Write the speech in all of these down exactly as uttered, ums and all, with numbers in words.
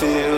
feel.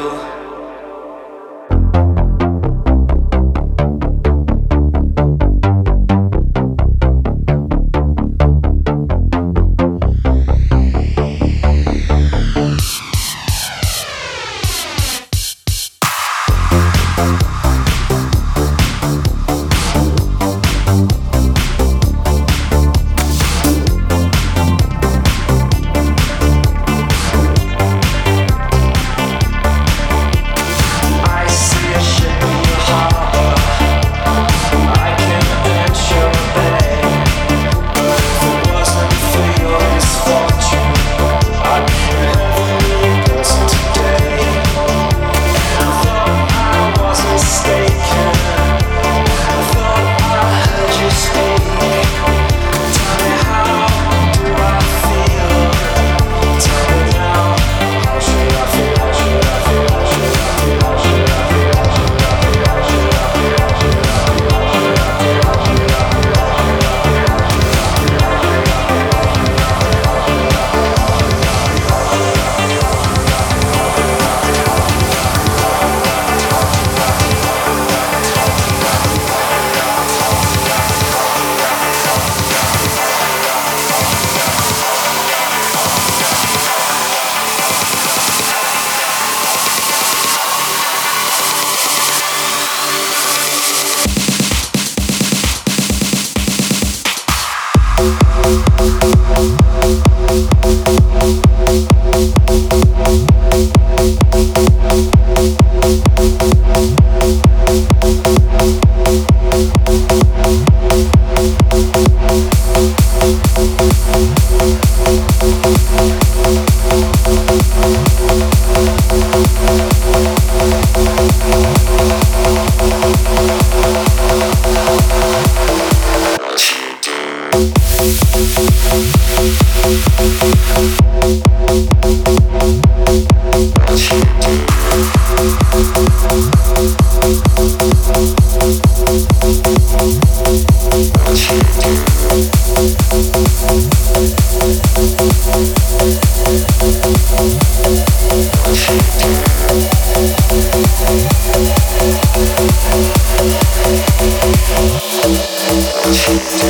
What you do?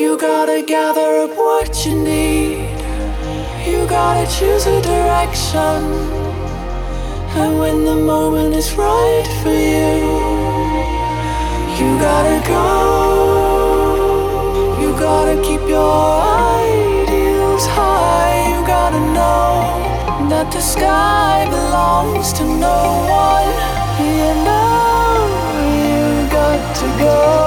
You gotta gather up what you need. You gotta choose a direction. And when the moment is right for you, you gotta go. You gotta keep your ideals high. You gotta know that the sky belongs to no one. You know you got to go.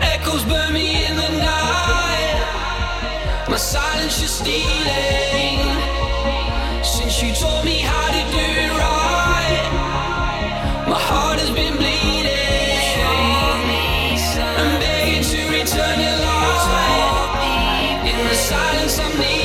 Echoes burn me in the night. My silence you're stealing. Since you taught me how to do it right, my heart has been bleeding. I'm begging to return your light. In the silence I'm kneeling.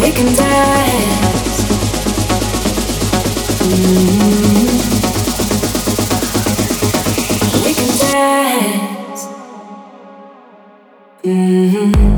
we can dance. Mm-hmm. We can dance. Mm-hmm.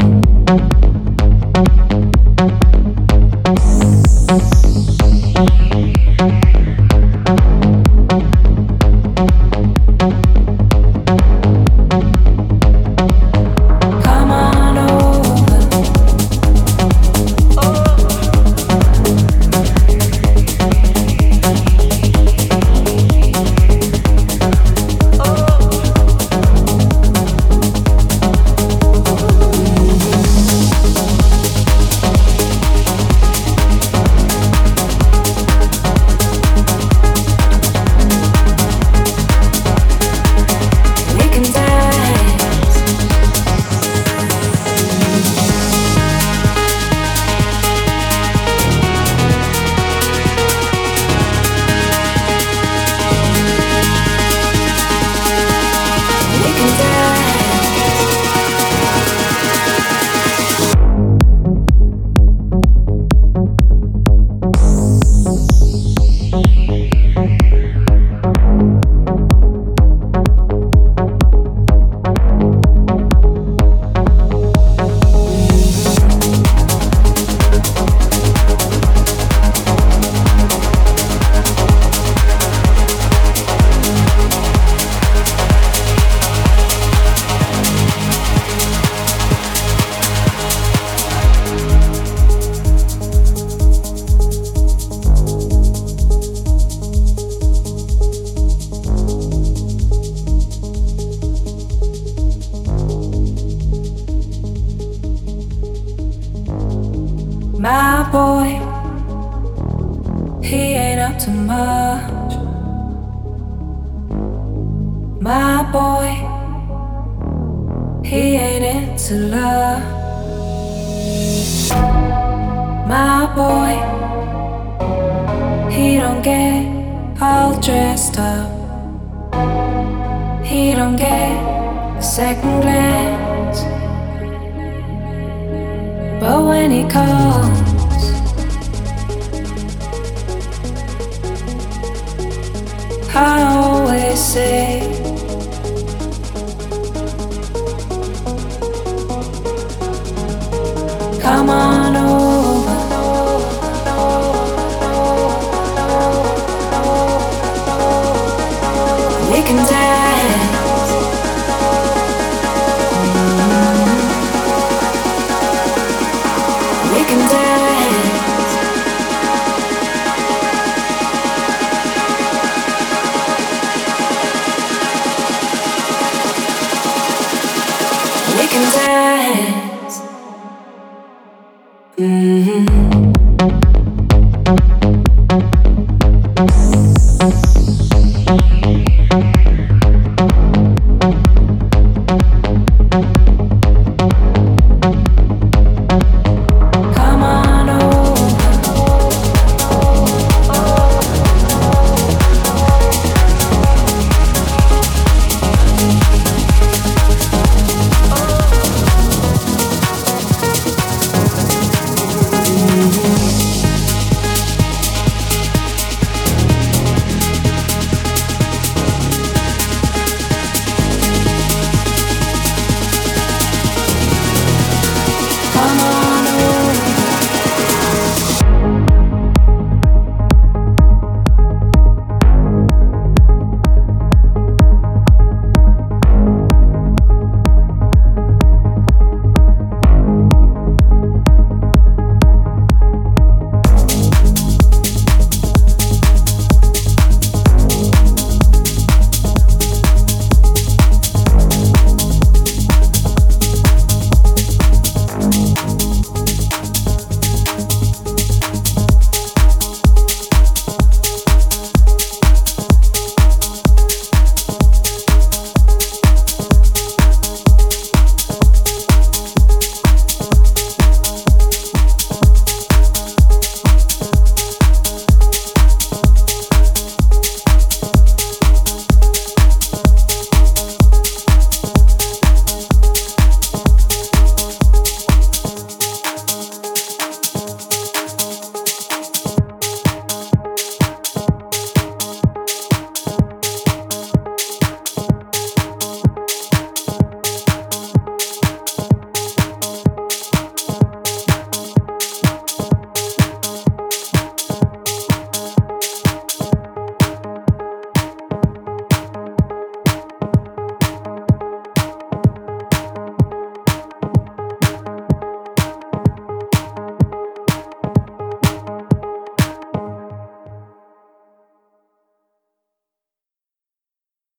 My boy, he ain't up to much. My boy, he ain't into love. My boy, he don't get all dressed up. He don't get a second glance. But when he calls, I always say, come on over. We can dance. We can dance. Mm-hmm.